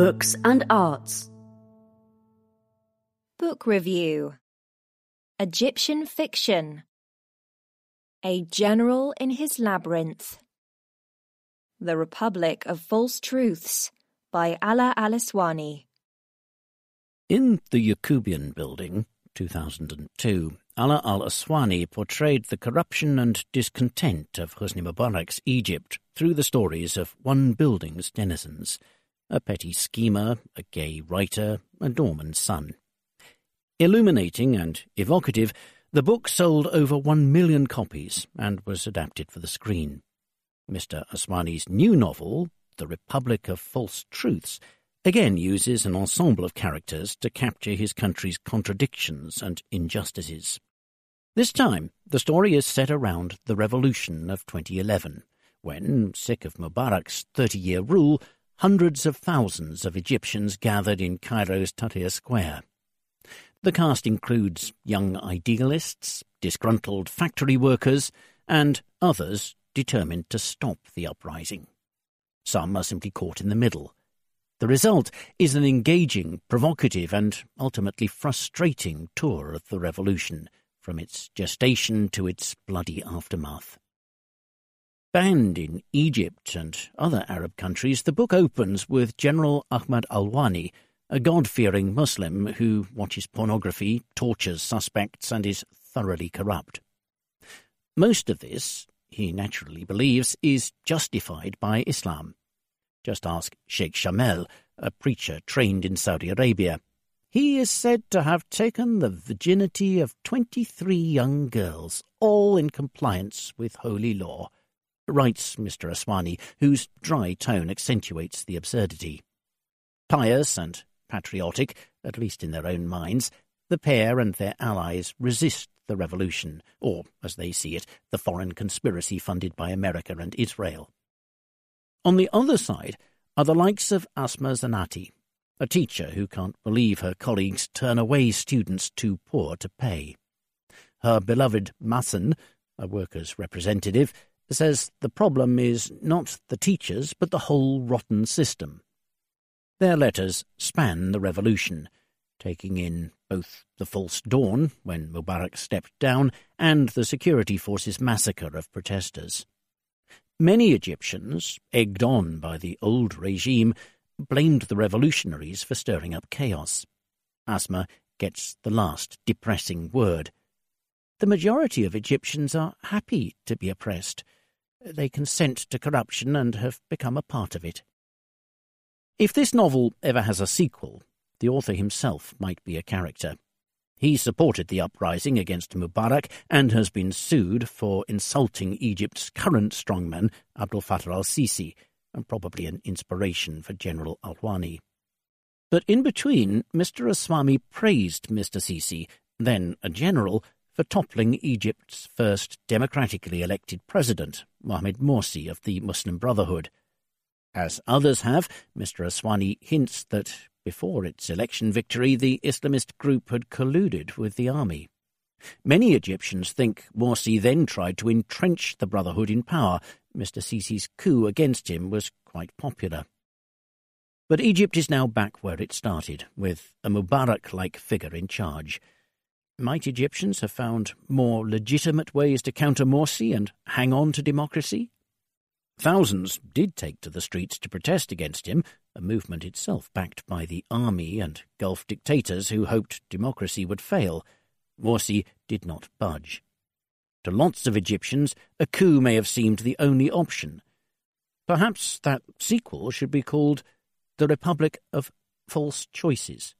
books and arts. Book review. Egyptian fiction. A General in His Labyrinth. The Republic of False Truths by Alaa Al Aswany. In The Yacoubian Building, 2002, Alaa Al Aswany portrayed the corruption and discontent of Hosni Mubarak's Egypt through the stories of one building's denizens, a petty schemer, a gay writer, a doorman's son. Illuminating and evocative, the book sold over 1 million copies and was adapted for the screen. Mr. Aswany's new novel, The Republic of False Truths, again uses an ensemble of characters to capture his country's contradictions and injustices. This time, the story is set around the revolution of 2011, when, sick of Mubarak's 30-year rule, hundreds of thousands of Egyptians gathered in Cairo's Tahrir Square. The cast includes young idealists, disgruntled factory workers, and others determined to stop the uprising. Some are simply caught in the middle. The result is an engaging, provocative, and ultimately frustrating tour of the revolution, from its gestation to its bloody aftermath. Banned in Egypt and other Arab countries, the book opens with General Ahmad Alwani, a God-fearing Muslim who watches pornography, tortures suspects, and is thoroughly corrupt. Most of this, he naturally believes, is justified by Islam. Just ask Sheikh Shamel, a preacher trained in Saudi Arabia. He is said to have taken the virginity of 23 young girls, all in compliance with holy law, writes Mr. Aswany, whose dry tone accentuates the absurdity. Pious and patriotic, at least in their own minds, the pair and their allies resist the revolution, or, as they see it, the foreign conspiracy funded by America and Israel. On the other side are the likes of Asma Zanati, a teacher who can't believe her colleagues turn away students too poor to pay. Her beloved Masson, a workers' representative, says the problem is not the teachers but the whole rotten system. Their letters span the revolution, taking in both the false dawn, when Mubarak stepped down, and the security forces' massacre of protesters. Many Egyptians, egged on by the old regime, blamed the revolutionaries for stirring up chaos. Asma gets the last depressing word. The majority of Egyptians are happy to be oppressed. They consent to corruption and have become a part of it. If this novel ever has a sequel, the author himself might be a character. He supported the uprising against Mubarak and has been sued for insulting Egypt's current strongman, Abdel Fattah al-Sisi, and probably an inspiration for General Alwani. But in between, Mr. Aswany praised Mr. Sisi, then a general, for toppling Egypt's first democratically elected president, Mohamed Morsi of the Muslim Brotherhood. As others have, Mr. Aswany hints that before its election victory, the Islamist group had colluded with the army. Many Egyptians think Morsi then tried to entrench the Brotherhood in power. Mr. Sisi's coup against him was quite popular. But Egypt is now back where it started, with a Mubarak-like figure in charge. Might Egyptians have found more legitimate ways to counter Morsi and hang on to democracy? Thousands did take to the streets to protest against him, a movement itself backed by the army and Gulf dictators who hoped democracy would fail. Morsi did not budge. To lots of Egyptians, a coup may have seemed the only option. Perhaps that sequel should be called The Republic of False Choices.